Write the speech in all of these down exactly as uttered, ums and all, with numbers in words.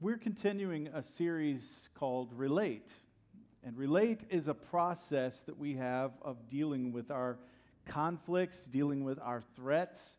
We're continuing a series called Relate. And Relate is a process that we have of dealing with our conflicts, dealing with our threats.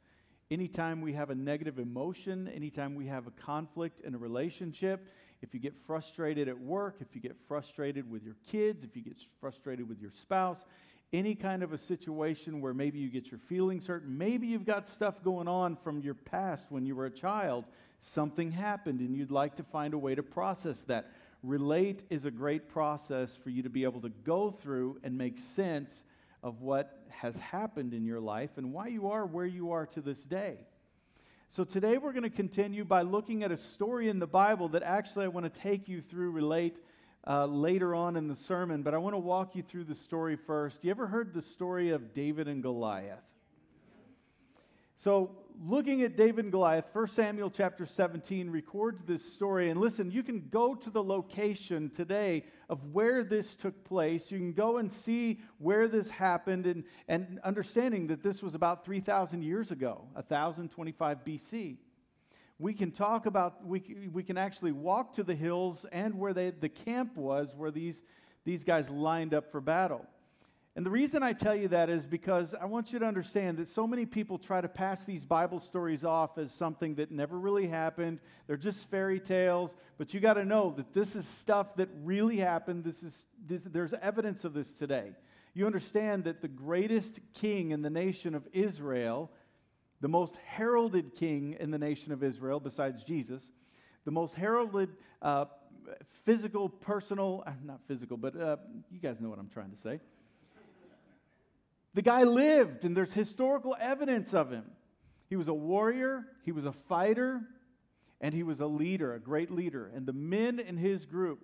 Anytime we have a negative emotion, anytime we have a conflict in a relationship, if you get frustrated at work, if you get frustrated with your kids, if you get frustrated with your spouse, any kind of a situation where maybe you get your feelings hurt, maybe you've got stuff going on from your past when you were a child, something happened and you'd like to find a way to process that. Relate is a great process for you to be able to go through and make sense of what has happened in your life and why you are where you are to this day. So today we're going to continue by looking at a story in the Bible that actually I want to take you through Relate Uh, later on in the sermon, but I want to walk you through the story first. You ever heard the story of David and Goliath? So, looking at David and Goliath, First Samuel chapter seventeen records this story. And listen, you can go to the location today of where this took place. You can go and see where this happened, and, and understanding that this was about three thousand years ago, one thousand twenty-five B C. We can talk about, we, we can actually walk to the hills and where they, the camp was, where these, these guys lined up for battle. And the reason I tell you that is because I want you to understand that so many people try to pass these Bible stories off as something that never really happened. They're just fairy tales, but you got to know that this is stuff that really happened. This is this, there's evidence of this today. You understand that the greatest king in the nation of Israel, the most heralded king in the nation of Israel, besides Jesus, the most heralded uh, physical, personal, not physical, but uh, you guys know what I'm trying to say. The guy lived, and there's historical evidence of him. He was a warrior, he was a fighter, and he was a leader, a great leader. And the men in his group,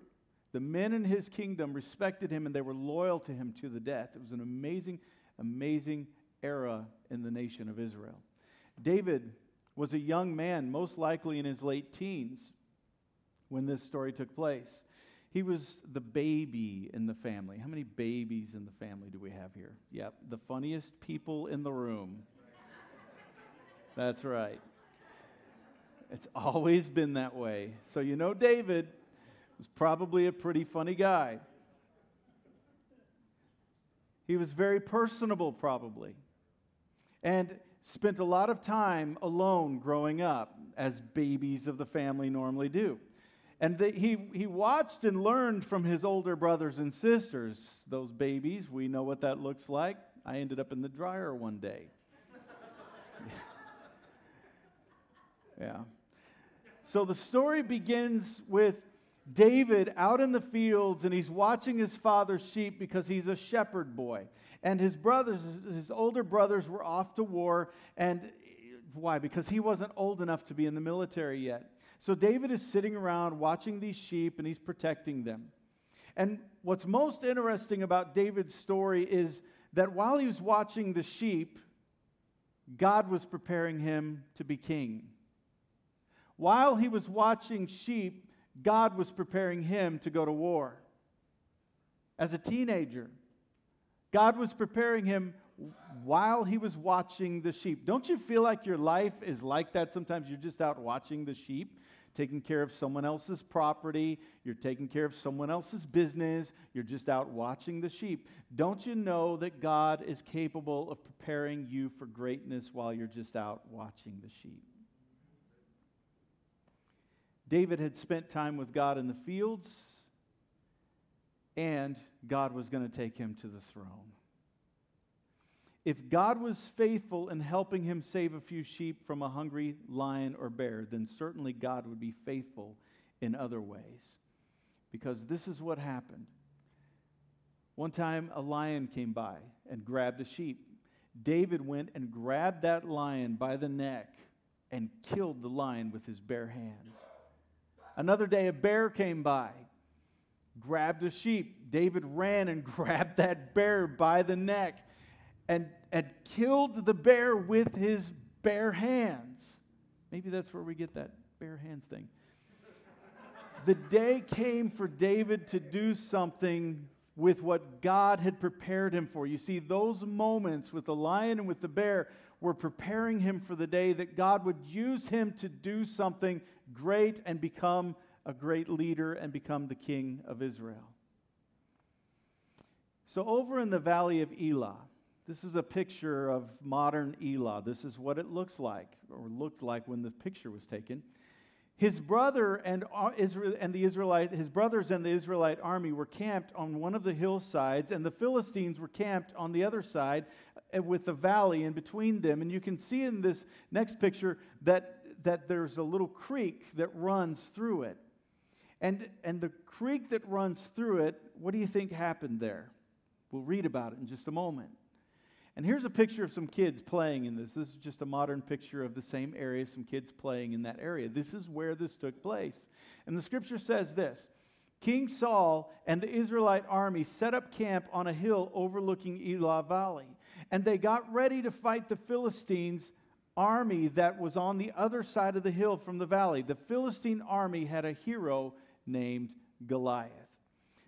the men in his kingdom respected him, and they were loyal to him to the death. It was an amazing, amazing era in the nation of Israel. David was a young man, most likely in his late teens, when this story took place. He was the baby in the family. How many babies in the family do we have here? Yep, the funniest people in the room. That's right. It's always been that way. So you know David was probably a pretty funny guy. He was very personable, probably. And spent a lot of time alone growing up, as babies of the family normally do. And the, he, he watched and learned from his older brothers and sisters. Those babies, we know what that looks like. I ended up in the dryer one day. Yeah. So the story begins with David out in the fields, and he's watching his father's sheep because he's a shepherd boy. And his brothers, his older brothers were off to war. And why? Because he wasn't old enough to be in the military yet. So David is sitting around watching these sheep, and he's protecting them. And what's most interesting about David's story is that while he was watching the sheep, God was preparing him to be king. While he was watching sheep, God was preparing him to go to war. As a teenager, God was preparing him while he was watching the sheep. Don't you feel like your life is like that sometimes? You're just out watching the sheep, taking care of someone else's property. You're taking care of someone else's business. You're just out watching the sheep. Don't you know that God is capable of preparing you for greatness while you're just out watching the sheep? David had spent time with God in the fields, and God was going to take him to the throne. If God was faithful in helping him save a few sheep from a hungry lion or bear, then certainly God would be faithful in other ways. Because this is what happened. One time a lion came by and grabbed a sheep. David went and grabbed that lion by the neck and killed the lion with his bare hands. Another day, a bear came by, grabbed a sheep. David ran and grabbed that bear by the neck and, and killed the bear with his bare hands. Maybe that's where we get that bare hands thing. The day came for David to do something with what God had prepared him for. You see, those moments with the lion and with the bear were preparing him for the day that God would use him to do something great and become a great leader and become the king of Israel. So over in the valley of Elah, this is a picture of modern Elah. This is what it looks like, or looked like when the picture was taken. His brother and Israel and the Israelite, his brothers and the Israelite army were camped on one of the hillsides, and the Philistines were camped on the other side, with the valley in between them. And you can see in this next picture that that there's a little creek that runs through it. And and the creek that runs through it, what do you think happened there? We'll read about it in just a moment. And here's a picture of some kids playing in this. This is just a modern picture of the same area, some kids playing in that area. This is where this took place. And the scripture says this: King Saul and the Israelite army set up camp on a hill overlooking Elah Valley, and they got ready to fight the Philistines' army that was on the other side of the hill from the valley. The Philistine army had a hero named Goliath.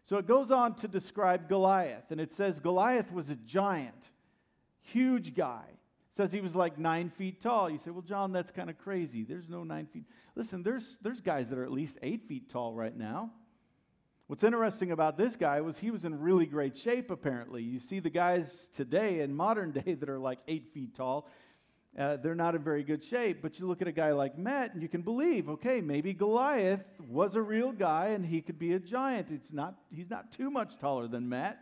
So it goes on to describe Goliath, and it says Goliath was a giant. Huge guy. It says he was like nine feet tall. You say, well, John, that's kind of crazy. There's no nine feet. Listen, there's there's guys that are at least eight feet tall right now. What's interesting about this guy was he was in really great shape, apparently. You see the guys today in modern day that are like eight feet tall. Uh, they're not in very good shape. But you look at a guy like Matt, and you can believe, okay, maybe Goliath was a real guy, and he could be a giant. It's not. He's not too much taller than Matt.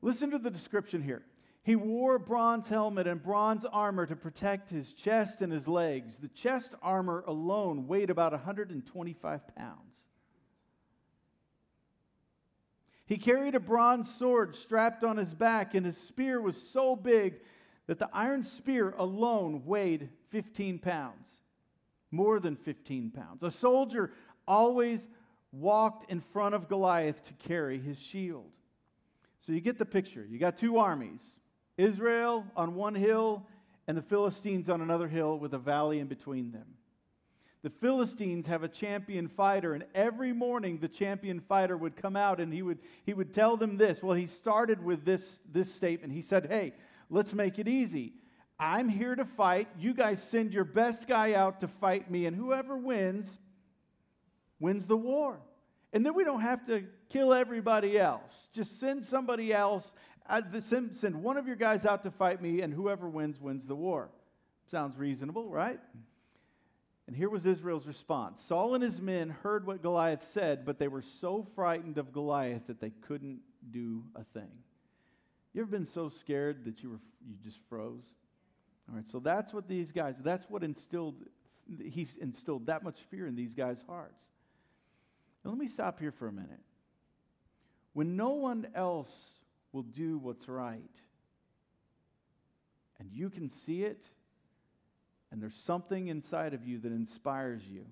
Listen to the description here. He wore a bronze helmet and bronze armor to protect his chest and his legs. The chest armor alone weighed about one hundred twenty-five pounds. He carried a bronze sword strapped on his back, and his spear was so big that the iron spear alone weighed fifteen pounds, more than fifteen pounds. A soldier always walked in front of Goliath to carry his shield. So you get the picture. You got two armies. Israel on one hill and the Philistines on another hill with a valley in between them. The Philistines have a champion fighter, and every morning the champion fighter would come out and he would he would tell them this. Well, he started with this, this statement. He said, hey, let's make it easy. I'm here to fight. You guys send your best guy out to fight me, and whoever wins, wins the war. And then we don't have to kill everybody else. Just send somebody else. I, the, send, send one of your guys out to fight me, and whoever wins, wins the war. Sounds reasonable, right? And here was Israel's response. Saul and his men heard what Goliath said, but they were so frightened of Goliath that they couldn't do a thing. You ever been so scared that you were you just froze? All right, so that's what these guys, that's what instilled, he instilled that much fear in these guys' hearts. Now let me stop here for a minute. When no one else will do what's right, and you can see it, and there's something inside of you that inspires you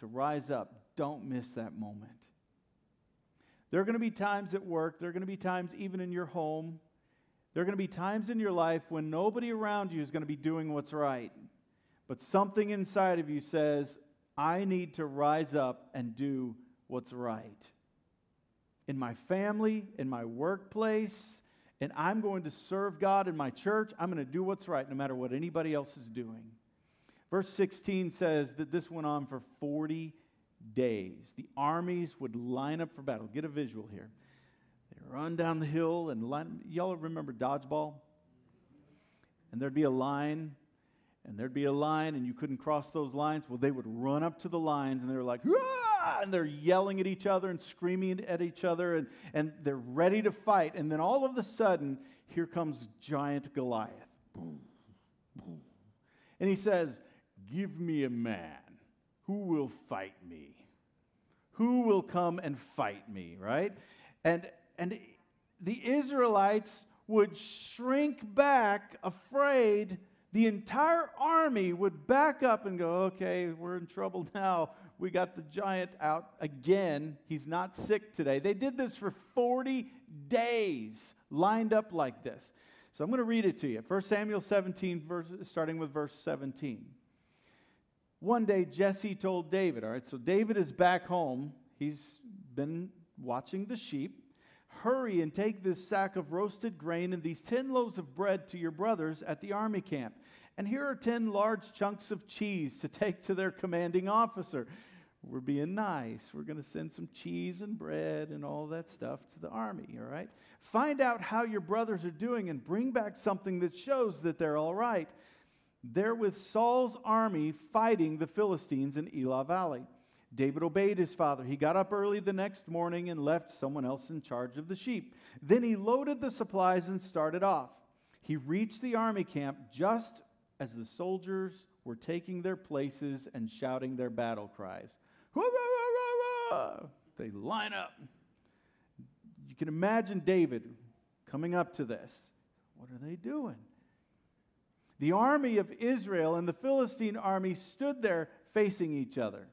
to rise up, don't miss that moment. There are going to be times at work, there are going to be times even in your home, there are going to be times in your life when nobody around you is going to be doing what's right, but something inside of you says, I need to rise up and do what's right. In my family, in my workplace, and I'm going to serve God in my church. I'm going to do what's right no matter what anybody else is doing. Verse sixteen says that this went on for forty days. The armies would line up for battle. Get a visual here. They run down the hill and line. Y'all remember dodgeball? And there'd be a line. And there'd be a line, and you couldn't cross those lines. Well, they would run up to the lines, and they were like, "Hurrah!" And they're yelling at each other and screaming at each other, and, and they're ready to fight. And then all of a sudden, here comes giant Goliath. Boom, boom. And he says, "Give me a man who will fight me. Who will come and fight me," right? And, and the Israelites would shrink back, afraid. The entire army would back up and go, okay, we're in trouble now. We got the giant out again. He's not sick today. They did this for forty days, lined up like this. So I'm going to read it to you. First Samuel seventeen, verse, starting with verse seventeen. One day Jesse told David, all right, so David is back home. He's been watching the sheep. Hurry and take this sack of roasted grain and these ten loaves of bread to your brothers at the army camp. And here are ten large chunks of cheese to take to their commanding officer. We're being nice. We're going to send some cheese and bread and all that stuff to the army, all right? Find out how your brothers are doing and bring back something that shows that they're all right. They're with Saul's army fighting the Philistines in Elah Valley. David obeyed his father. He got up early the next morning and left someone else in charge of the sheep. Then he loaded the supplies and started off. He reached the army camp just as the soldiers were taking their places and shouting their battle cries. They line up. You can imagine David coming up to this. What are they doing? The army of Israel and the Philistine army stood there facing each other.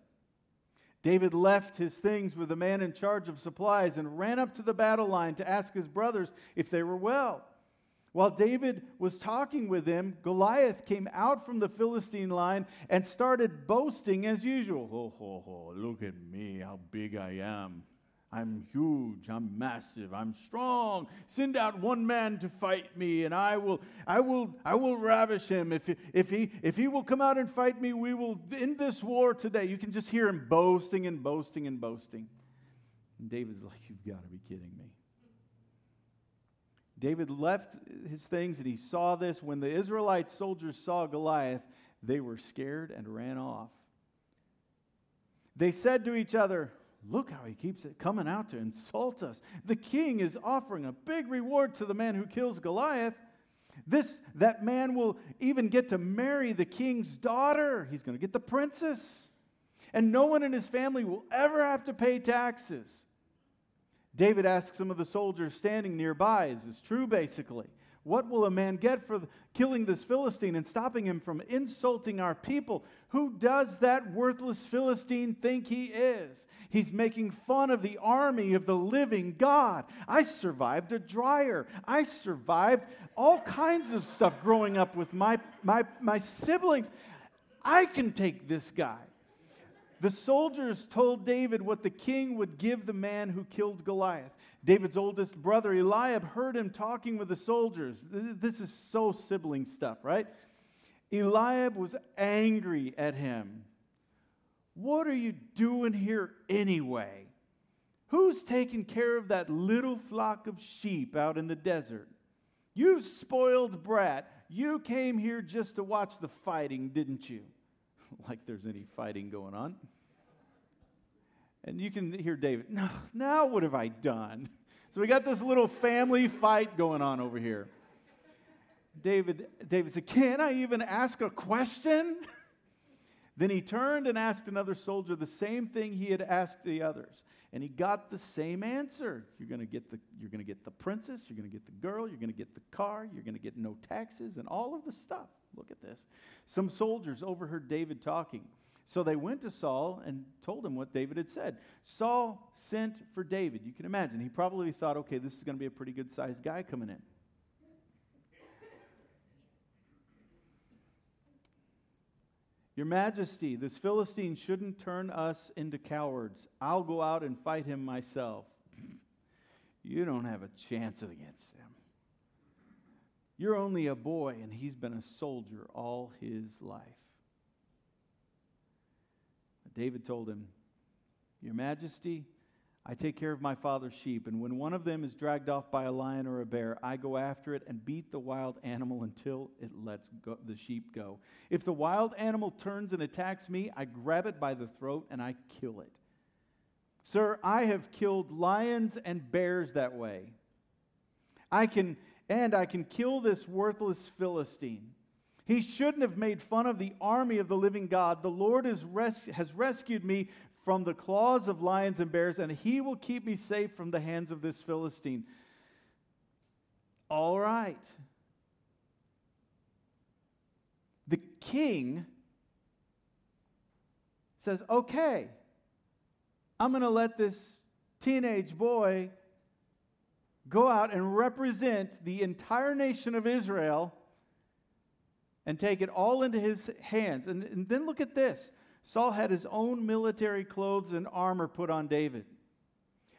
David left his things with the man in charge of supplies and ran up to the battle line to ask his brothers if they were well. While David was talking with them, Goliath came out from the Philistine line and started boasting as usual. Ho, ho, ho, look at me, how big I am. I'm huge, I'm massive, I'm strong. Send out one man to fight me, and I will I will I will ravish him. If he, if he if he will come out and fight me, we will end this war today. You can just hear him boasting and boasting and boasting. And David's like, you've got to be kidding me. David left his things and he saw this. When the Israelite soldiers saw Goliath, they were scared and ran off. They said to each other, look how he keeps it coming out to insult us. The king is offering a big reward to the man who kills Goliath. This, that man will even get to marry the king's daughter. He's going to get the princess. And no one in his family will ever have to pay taxes. David asked some of the soldiers standing nearby, is this true basically? What will a man get for killing this Philistine and stopping him from insulting our people? Who does that worthless Philistine think he is? He's making fun of the army of the living God. I survived a dryer. I survived all kinds of stuff growing up with my, my, my siblings. I can take this guy. The soldiers told David what the king would give the man who killed Goliath. David's oldest brother, Eliab, heard him talking with the soldiers. This is so sibling stuff, right? Eliab was angry at him. What are you doing here anyway? Who's taking care of that little flock of sheep out in the desert? You spoiled brat. You came here just to watch the fighting, didn't you? Like there's any fighting going on. And you can hear David, no, now what have I done? So we got this little family fight going on over here. David, David said, can I even ask a question? Then he turned and asked another soldier the same thing he had asked the others. And he got the same answer. You're going to get the, you're going to get the princess, you're going to get the girl, you're going to get the car, you're going to get no taxes and all of the stuff. Look at this. Some soldiers overheard David talking. So they went to Saul and told him what David had said. Saul sent for David. You can imagine. He probably thought, okay, this is going to be a pretty good-sized guy coming in. Your Majesty, this Philistine shouldn't turn us into cowards. I'll go out and fight him myself. You don't have a chance against him. You're only a boy, and he's been a soldier all his life. But David told him, Your Majesty, I take care of my father's sheep, and when one of them is dragged off by a lion or a bear, I go after it and beat the wild animal until it lets go, the sheep go. If the wild animal turns and attacks me, I grab it by the throat and I kill it. Sir, I have killed lions and bears that way. I can... And I can kill this worthless Philistine. He shouldn't have made fun of the army of the living God. The Lord is res- has rescued me from the claws of lions and bears, and he will keep me safe from the hands of this Philistine. All right. The king says, okay, I'm going to let this teenage boy go out and represent the entire nation of Israel and take it all into his hands. And, and then look at this. Saul had his own military clothes and armor put on David.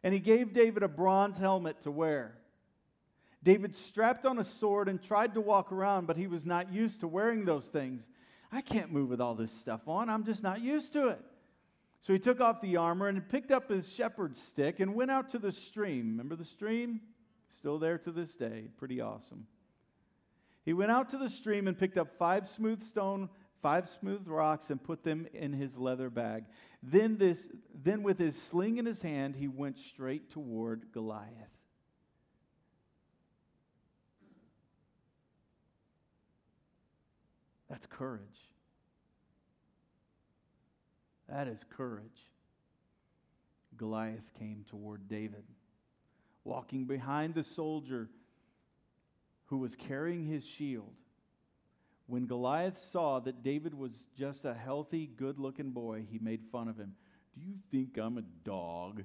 And he gave David a bronze helmet to wear. David strapped on a sword and tried to walk around, but he was not used to wearing those things. I can't move with all this stuff on. I'm just not used to it. So he took off the armor and picked up his shepherd's stick and went out to the stream. Remember the stream? Still there to this day. Pretty awesome. He went out to the stream and picked up five smooth stone, five smooth rocks, and put them in his leather bag. Then this, then with his sling in his hand, he went straight toward Goliath. That's courage. That is courage. Goliath came toward David, walking behind the soldier who was carrying his shield. When Goliath saw that David was just a healthy, good-looking boy, he made fun of him. Do you think I'm a dog?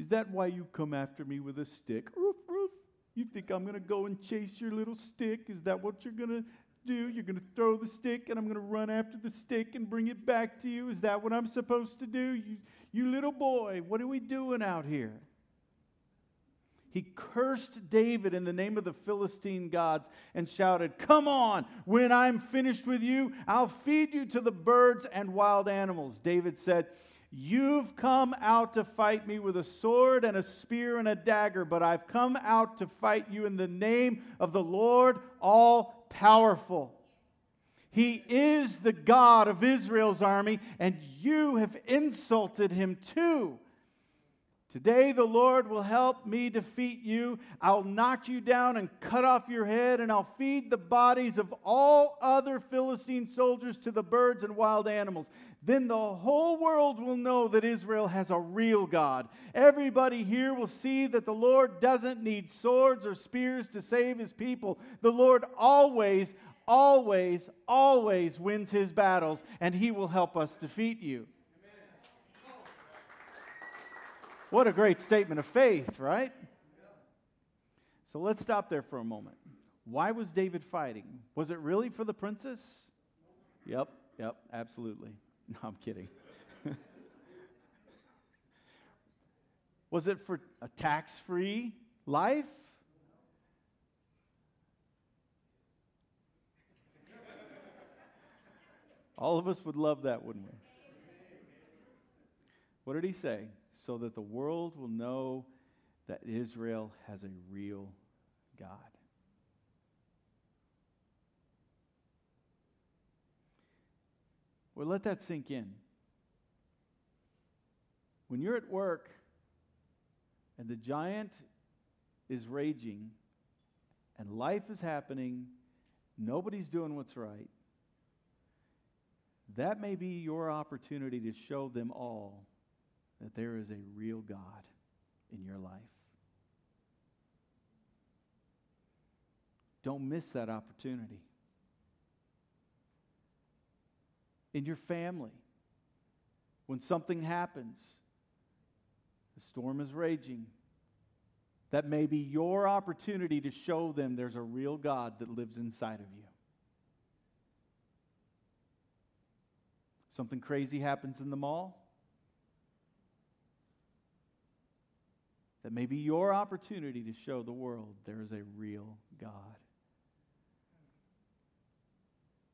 Is that why you come after me with a stick? Roof, roof. You think I'm going to go and chase your little stick? Is that what you're going to do? You're going to throw the stick, and I'm going to run after the stick and bring it back to you? Is that what I'm supposed to do? You, you little boy, what are we doing out here? He cursed David in the name of the Philistine gods and shouted, "Come on, when I'm finished with you, I'll feed you to the birds and wild animals." David said, "You've come out to fight me with a sword and a spear and a dagger, but I've come out to fight you in the name of the Lord all-powerful. He is the God of Israel's army, and you have insulted him too. Today the Lord will help me defeat you. I'll knock you down and cut off your head, and I'll feed the bodies of all other Philistine soldiers to the birds and wild animals. Then the whole world will know that Israel has a real God. Everybody here will see that the Lord doesn't need swords or spears to save his people. The Lord always, always, always wins his battles, and he will help us defeat you." What a great statement of faith, right? So let's stop there for a moment. Why was David fighting? Was it really for the princess? Yep, yep, absolutely. No, I'm kidding. Was it for a tax-free life? All of us would love that, wouldn't we? What did he say? So that the world will know that Israel has a real God. Well, let that sink in. When you're at work and the giant is raging and life is happening, nobody's doing what's right, that may be your opportunity to show them all that there is a real God in your life. Don't miss that opportunity. In your family, when something happens, the storm is raging, that may be your opportunity to show them there's a real God that lives inside of you. Something crazy happens in the mall. That may be your opportunity to show the world there is a real God.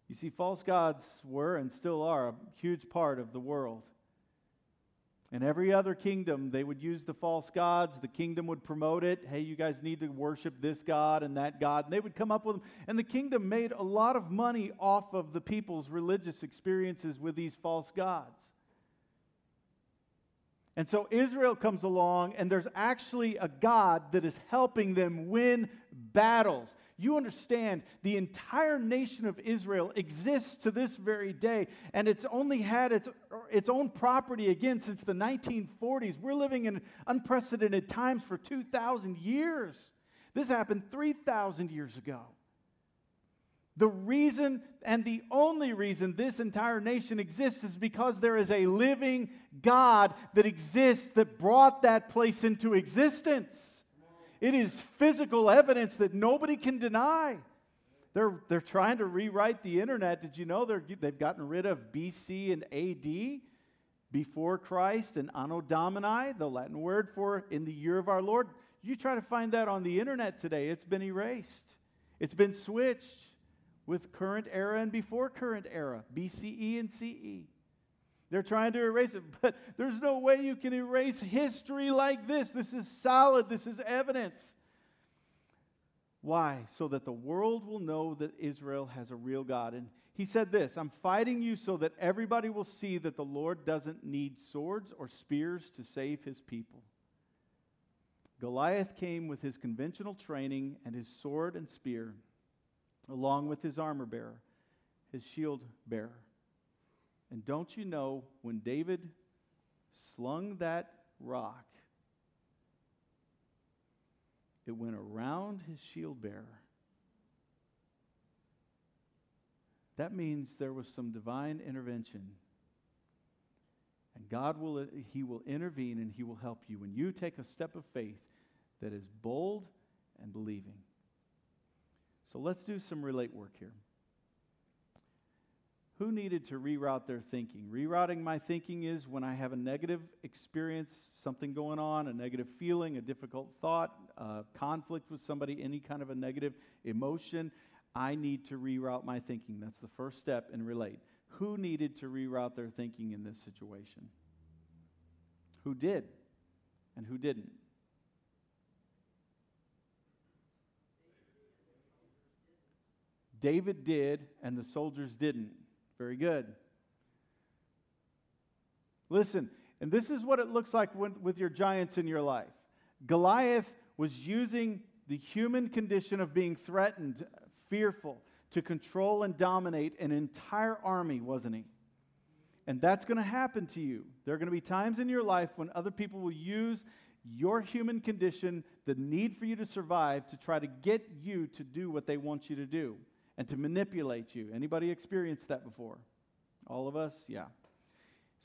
You see, false gods were and still are a huge part of the world. In every other kingdom, they would use the false gods. The kingdom would promote it. Hey, you guys need to worship this god and that god. And they would come up with them. And the kingdom made a lot of money off of the people's religious experiences with these false gods. And so Israel comes along, and there's actually a God that is helping them win battles. You understand, the entire nation of Israel exists to this very day, and it's only had its, its own property again since the nineteen forties. We're living in unprecedented times for two thousand years. This happened three thousand years ago. The reason and the only reason this entire nation exists is because there is a living God that exists that brought that place into existence. It is physical evidence that nobody can deny. They're, they're trying to rewrite the internet. Did you know they're, they've gotten rid of B C and A D, before Christ, and Anno Domini, the Latin word for in the year of our Lord? You try to find that on the internet today. It's been erased. It's been switched with current era and before current era, B C E and C E. They're trying to erase it, but there's no way you can erase history like this. This is solid. This is evidence. Why? So that the world will know that Israel has a real God. And he said this, I'm fighting you so that everybody will see that the Lord doesn't need swords or spears to save his people. Goliath came with his conventional training and his sword and spear, along with his armor bearer, his shield bearer. And don't you know, when David slung that rock, it went around his shield bearer. That means there was some divine intervention. And God will, he will intervene and he will help you when you take a step of faith that is bold and believing. So let's do some relate work here. Who needed to reroute their thinking? Rerouting my thinking is when I have a negative experience, something going on, a negative feeling, a difficult thought, uh, conflict with somebody, any kind of a negative emotion. I need to reroute my thinking. That's the first step in relate. Who needed to reroute their thinking in this situation? Who did and who didn't? David did and the soldiers didn't. Very good. Listen, and this is what it looks like when, with your giants in your life. Goliath was using the human condition of being threatened, fearful, to control and dominate an entire army, wasn't he? And that's going to happen to you. There are going to be times in your life when other people will use your human condition, the need for you to survive, to try to get you to do what they want you to do. And to manipulate you. Anybody experienced that before? All of us? Yeah.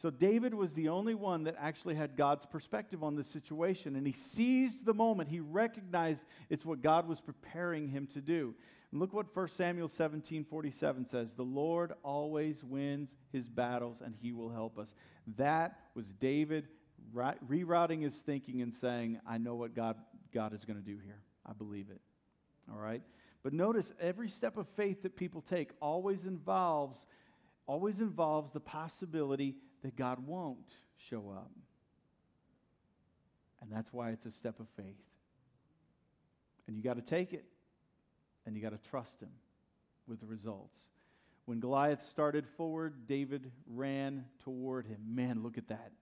So David was the only one that actually had God's perspective on this situation. And he seized the moment. He recognized it's what God was preparing him to do. And look what First Samuel seventeen forty-seven says. The Lord always wins his battles and he will help us. That was David re- rerouting his thinking and saying, I know what God, God is going to do here. I believe it. All right? But notice every step of faith that people take always involves, always involves the possibility that God won't show up. And that's why it's a step of faith. And you got to take it, and you got to trust him with the results. When Goliath started forward, David ran toward him. Man, look at that.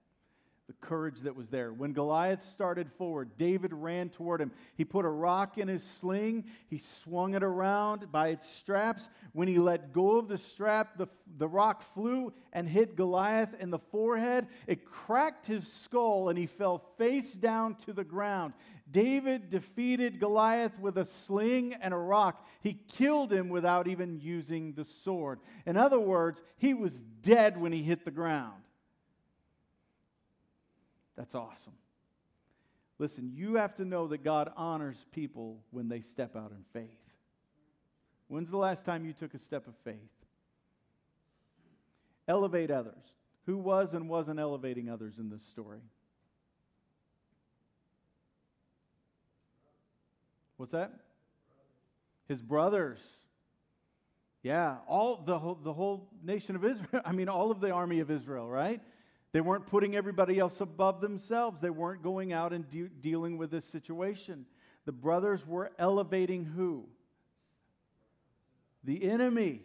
The courage that was there. When Goliath started forward, David ran toward him. He put a rock in his sling. He swung it around by its straps. When he let go of the strap, the, the rock flew and hit Goliath in the forehead. It cracked his skull and he fell face down to the ground. David defeated Goliath with a sling and a rock. He killed him without even using the sword. In other words, he was dead when he hit the ground. That's awesome. Listen, you have to know that God honors people when they step out in faith. When's the last time you took a step of faith? Elevate others. Who was and wasn't elevating others in this story? What's that? His brothers. Yeah, all the whole, the whole nation of Israel. I mean, all of the army of Israel, right? They weren't putting everybody else above themselves. They weren't going out and de- dealing with this situation. The brothers were elevating who? The enemy.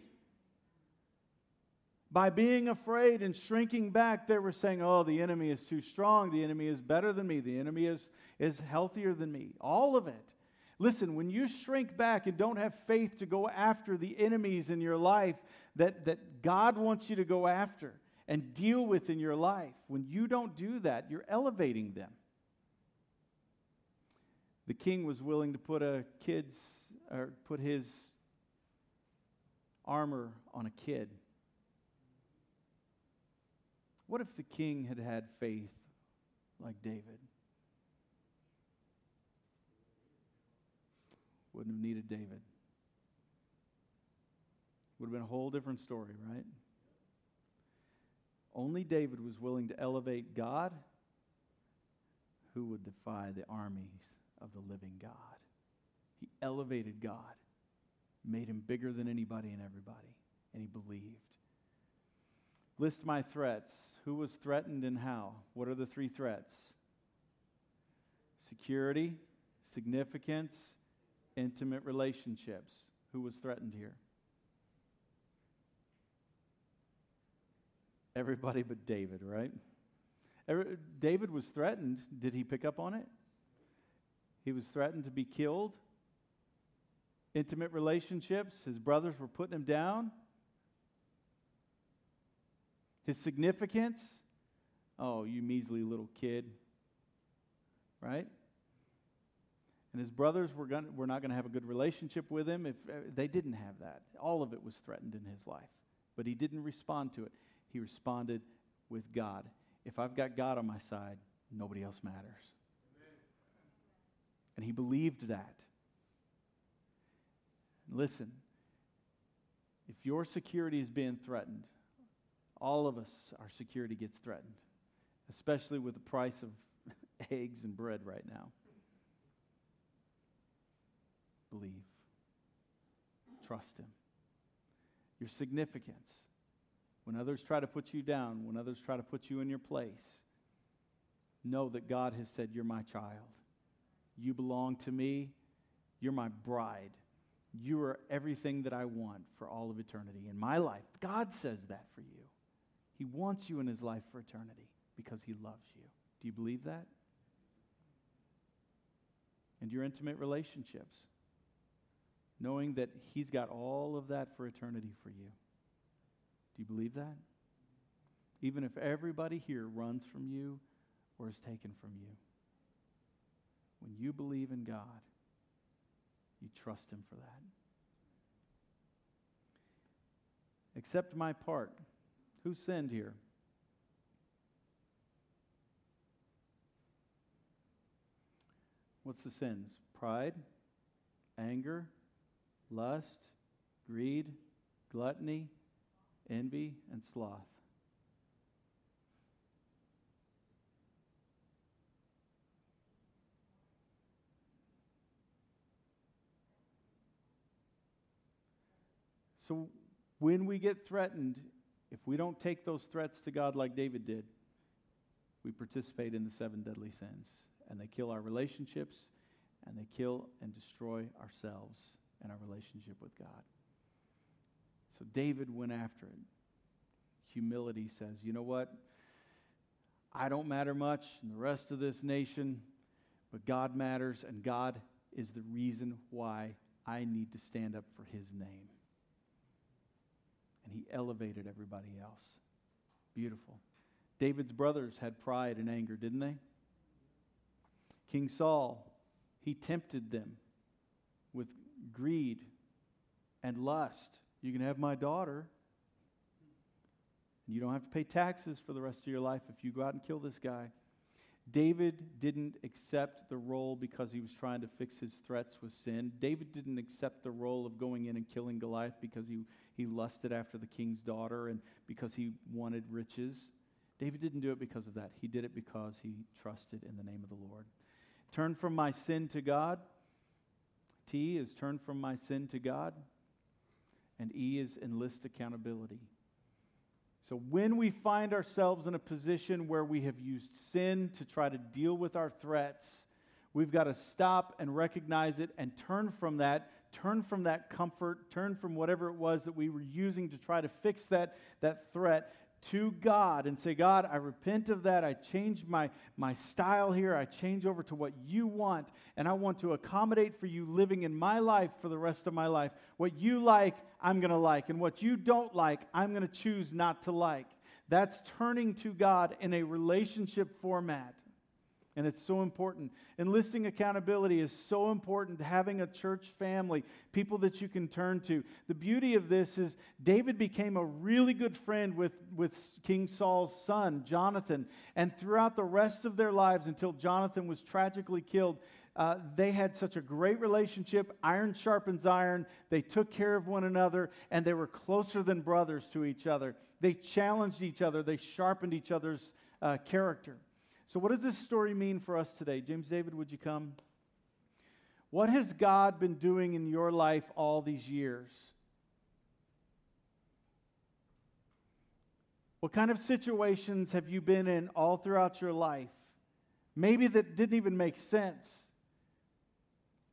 By being afraid and shrinking back, they were saying, oh, the enemy is too strong. The enemy is better than me. The enemy is, is healthier than me. All of it. Listen, when you shrink back and don't have faith to go after the enemies in your life that, that God wants you to go after, and deal with in your life. When you don't do that, you're elevating them. The king was willing to put a kid's or put his armor on a kid. What if the king had had faith like David? Wouldn't have needed David. Would have been a whole different story, right? Only David was willing to elevate God, who would defy the armies of the living God. He elevated God, made him bigger than anybody and everybody, and he believed. List my threats. Who was threatened and how? What are the three threats? Security, significance, intimate relationships. Who was threatened here? Everybody but David, right? Every, David was threatened. Did he pick up on it? He was threatened to be killed. Intimate relationships. His brothers were putting him down. His significance. Oh, you measly little kid. Right? And his brothers were, gonna, were not going to have a good relationship with him. If uh, they didn't have that. All of it was threatened in his life. But he didn't respond to it. He responded with God. If I've got God on my side, nobody else matters. Amen. And he believed that. And listen, if your security is being threatened, all of us, our security gets threatened, especially with the price of eggs and bread right now. Believe. Trust him. Your significance. When others try to put you down, when others try to put you in your place, know that God has said, you're my child. You belong to me. You're my bride. You are everything that I want for all of eternity in my life. God says that for you. He wants you in his life for eternity because he loves you. Do you believe that? And your intimate relationships, knowing that he's got all of that for eternity for you. Do you believe that? Even if everybody here runs from you or is taken from you. When you believe in God, you trust him for that. Accept my part. Who sinned here? What's the sins? Pride, anger, lust, greed, gluttony, envy, and sloth. So when we get threatened, if we don't take those threats to God like David did, we participate in the seven deadly sins. And they kill our relationships, and they kill and destroy ourselves and our relationship with God. So David went after it. Humility says, you know what? I don't matter much in the rest of this nation, but God matters, and God is the reason why I need to stand up for his name. And he elevated everybody else. Beautiful. David's brothers had pride and anger, didn't they? King Saul, he tempted them with greed and lust. You can have my daughter. You don't have to pay taxes for the rest of your life if you go out and kill this guy. David didn't accept the role because he was trying to fix his threats with sin. David didn't accept the role of going in and killing Goliath because he, he lusted after the king's daughter and because he wanted riches. David didn't do it because of that. He did it because he trusted in the name of the Lord. Turn from my sin to God. T is turn from my sin to God. And E is enlist accountability. So when we find ourselves in a position where we have used sin to try to deal with our threats, we've got to stop and recognize it and turn from that, turn from that comfort, turn from whatever it was that we were using to try to fix that, that threat to God and say, God, I repent of that. I change my, my style here. I change over to what you want, and I want to accommodate for you living in my life for the rest of my life. What you like, I'm going to like, and what you don't like, I'm going to choose not to like. That's turning to God in a relationship format, and it's so important. Enlisting accountability is so important. Having a church family, people that you can turn to. The beauty of this is David became a really good friend with, with King Saul's son, Jonathan. And throughout the rest of their lives, until Jonathan was tragically killed, uh, they had such a great relationship. Iron sharpens iron. They took care of one another, and they were closer than brothers to each other. They challenged each other. They sharpened each other's uh, character. So what does this story mean for us today? James David, would you come? What has God been doing in your life all these years? What kind of situations have you been in all throughout your life? Maybe that didn't even make sense.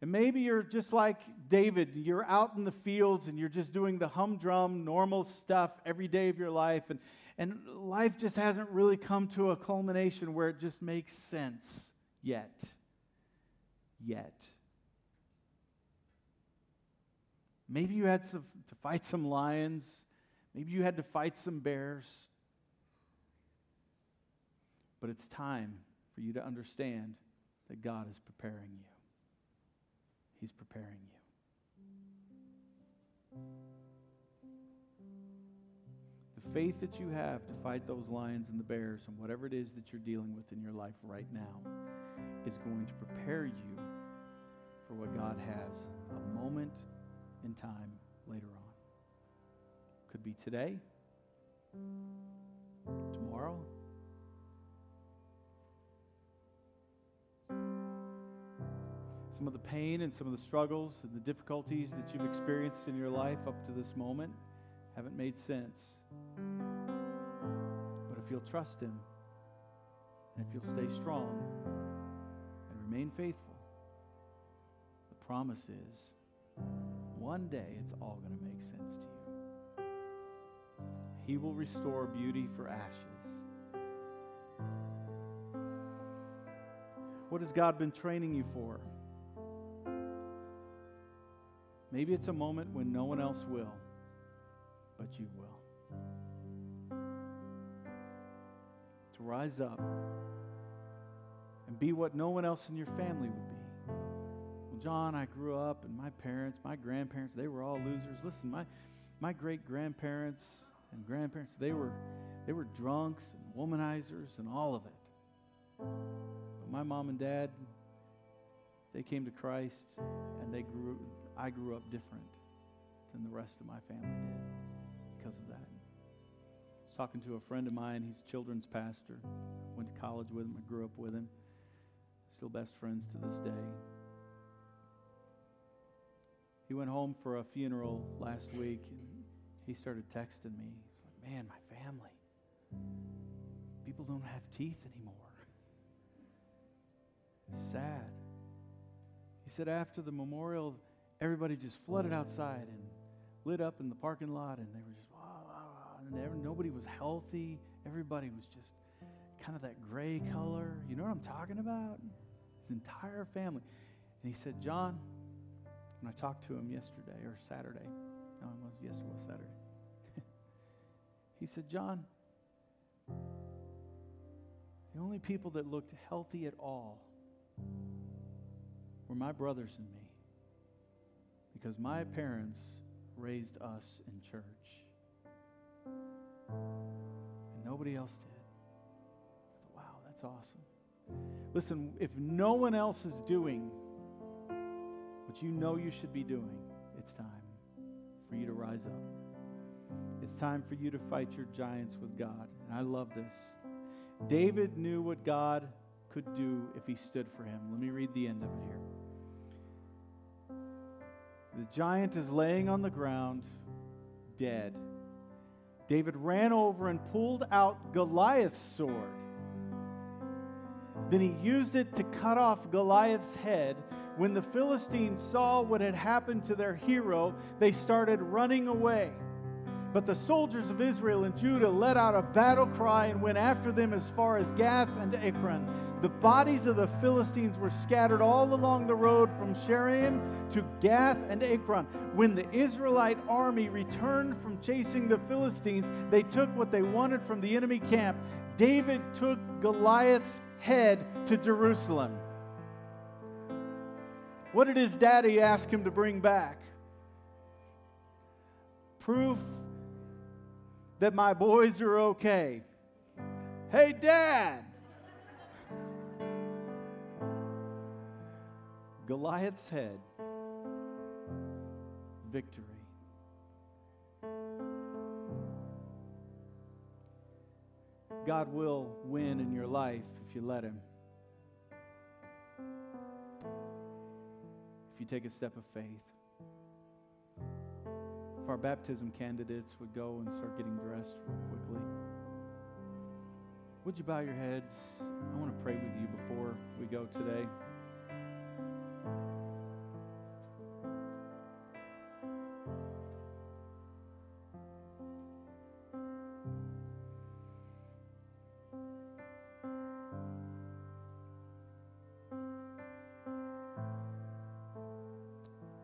And maybe you're just like David. You're out in the fields and you're just doing the humdrum, normal stuff every day of your life. And, and life just hasn't really come to a culmination where it just makes sense yet. Yet. Maybe you had some, to fight some lions. Maybe you had to fight some bears. But it's time for you to understand that God is preparing you. He's preparing you. The faith that you have to fight those lions and the bears and whatever it is that you're dealing with in your life right now is going to prepare you for what God has a moment in time later on. Could be today, tomorrow. Some of the pain and some of the struggles and the difficulties that you've experienced in your life up to this moment haven't made sense. But if you'll trust Him, and if you'll stay strong and remain faithful, the promise is one day it's all going to make sense to you. He will restore beauty for ashes. What has God been training you for? Maybe it's a moment when no one else will, but you will. To rise up and be what no one else in your family will be. Well, John, I grew up, and my parents, my grandparents, they were all losers. Listen, my, my great-grandparents... and grandparents, they were they were drunks and womanizers and all of it. But my mom and dad, they came to Christ, and they grew I grew up different than the rest of my family did because of that. I was talking to a friend of mine, he's a children's pastor. I went to college with him, I grew up with him. Still best friends to this day. He went home for a funeral last week, and he started texting me. He was like, man, my family. People don't have teeth anymore. It's sad. He said after the memorial, everybody just flooded outside and lit up in the parking lot, and they were just, wow, wow, wow. And nobody was healthy. Everybody was just kind of that gray color. You know what I'm talking about? His entire family. And he said, John, when I talked to him yesterday or Saturday, No, it was yesterday, it was Saturday. He said, John, the only people that looked healthy at all were my brothers and me, because my parents raised us in church, and nobody else did. I thought, wow, that's awesome. Listen, if no one else is doing what you know you should be doing, it's time for you to rise up. It's time for you to fight your giants with God. And I love this. David knew what God could do if he stood for him. Let me read the end of it here. The giant is laying on the ground, dead. David ran over and pulled out Goliath's sword. Then he used it to cut off Goliath's head. When the Philistines saw what had happened to their hero, they started running away. But the soldiers of Israel and Judah let out a battle cry and went after them as far as Gath and Ekron. The bodies of the Philistines were scattered all along the road from Shaaraim to Gath and Ekron. When the Israelite army returned from chasing the Philistines, they took what they wanted from the enemy camp. David took Goliath's head to Jerusalem. What did his daddy ask him to bring back? Proof that my boys are okay. Hey, Dad! Goliath's head. Victory. God will win in your life if you let Him. You take a step of faith. If our baptism candidates would go and start getting dressed real quickly. Would you bow your heads? I want to pray with you before we go today.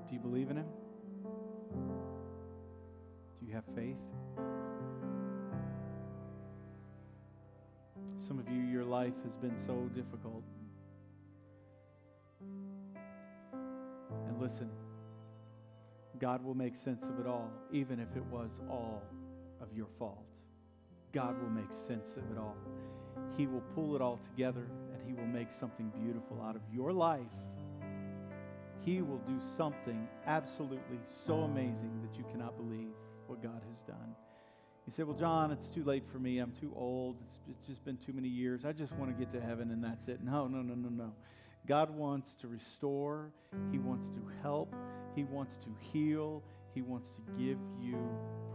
Do you believe in Him? Do you have faith? Some of you, your life has been so difficult. And listen, God will make sense of it all, even if it was all of your fault. God will make sense of it all. He will pull it all together, and He will make something beautiful out of your life. He will do something absolutely so amazing that you cannot believe what God has done. You say, well, John, it's too late for me. I'm too old. It's just been too many years. I just want to get to heaven and that's it. No, no, no, no, no. God wants to restore. He wants to help. He wants to heal. He wants to give you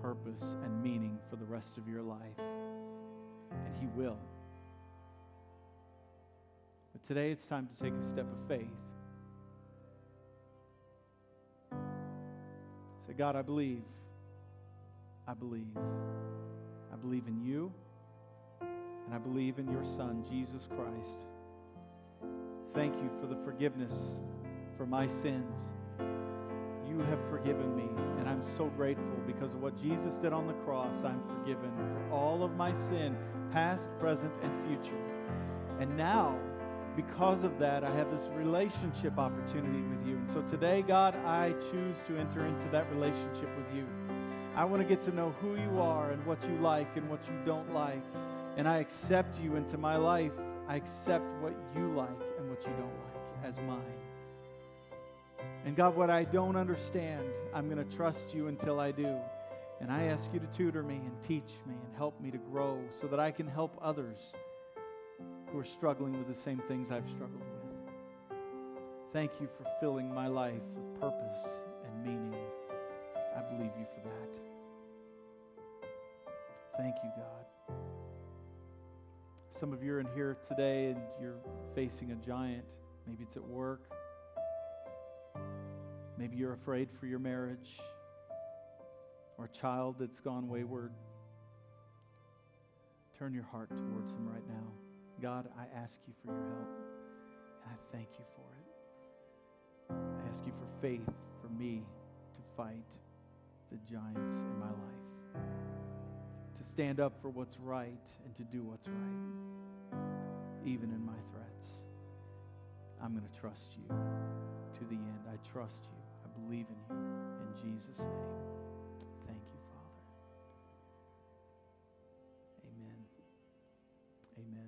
purpose and meaning for the rest of your life. And He will. But today it's time to take a step of faith. Say, God, I believe. I believe. I believe in You, and I believe in Your Son, Jesus Christ. Thank You for the forgiveness for my sins. You have forgiven me, and I'm so grateful because of what Jesus did on the cross. I'm forgiven for all of my sin, past, present, and future. And now, because of that, I have this relationship opportunity with You. And so today, God, I choose to enter into that relationship with You. I want to get to know who You are and what You like and what You don't like. And I accept You into my life. I accept what You like and what You don't like as mine. And God, what I don't understand, I'm going to trust You until I do. And I ask You to tutor me and teach me and help me to grow so that I can help others who are struggling with the same things I've struggled with. Thank You for filling my life with purpose and meaning. I believe You for that. Thank You, God. Some of you are in here today and you're facing a giant. Maybe it's at work. Maybe you're afraid for your marriage or a child that's gone wayward. Turn your heart towards Him right now. God, I ask You for Your help, and I thank You for it. I ask You for faith for me to fight the giants in my life, to stand up for what's right and to do what's right, even in my threats. I'm going to trust You to the end. I trust You. I believe in You.